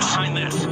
Sign this.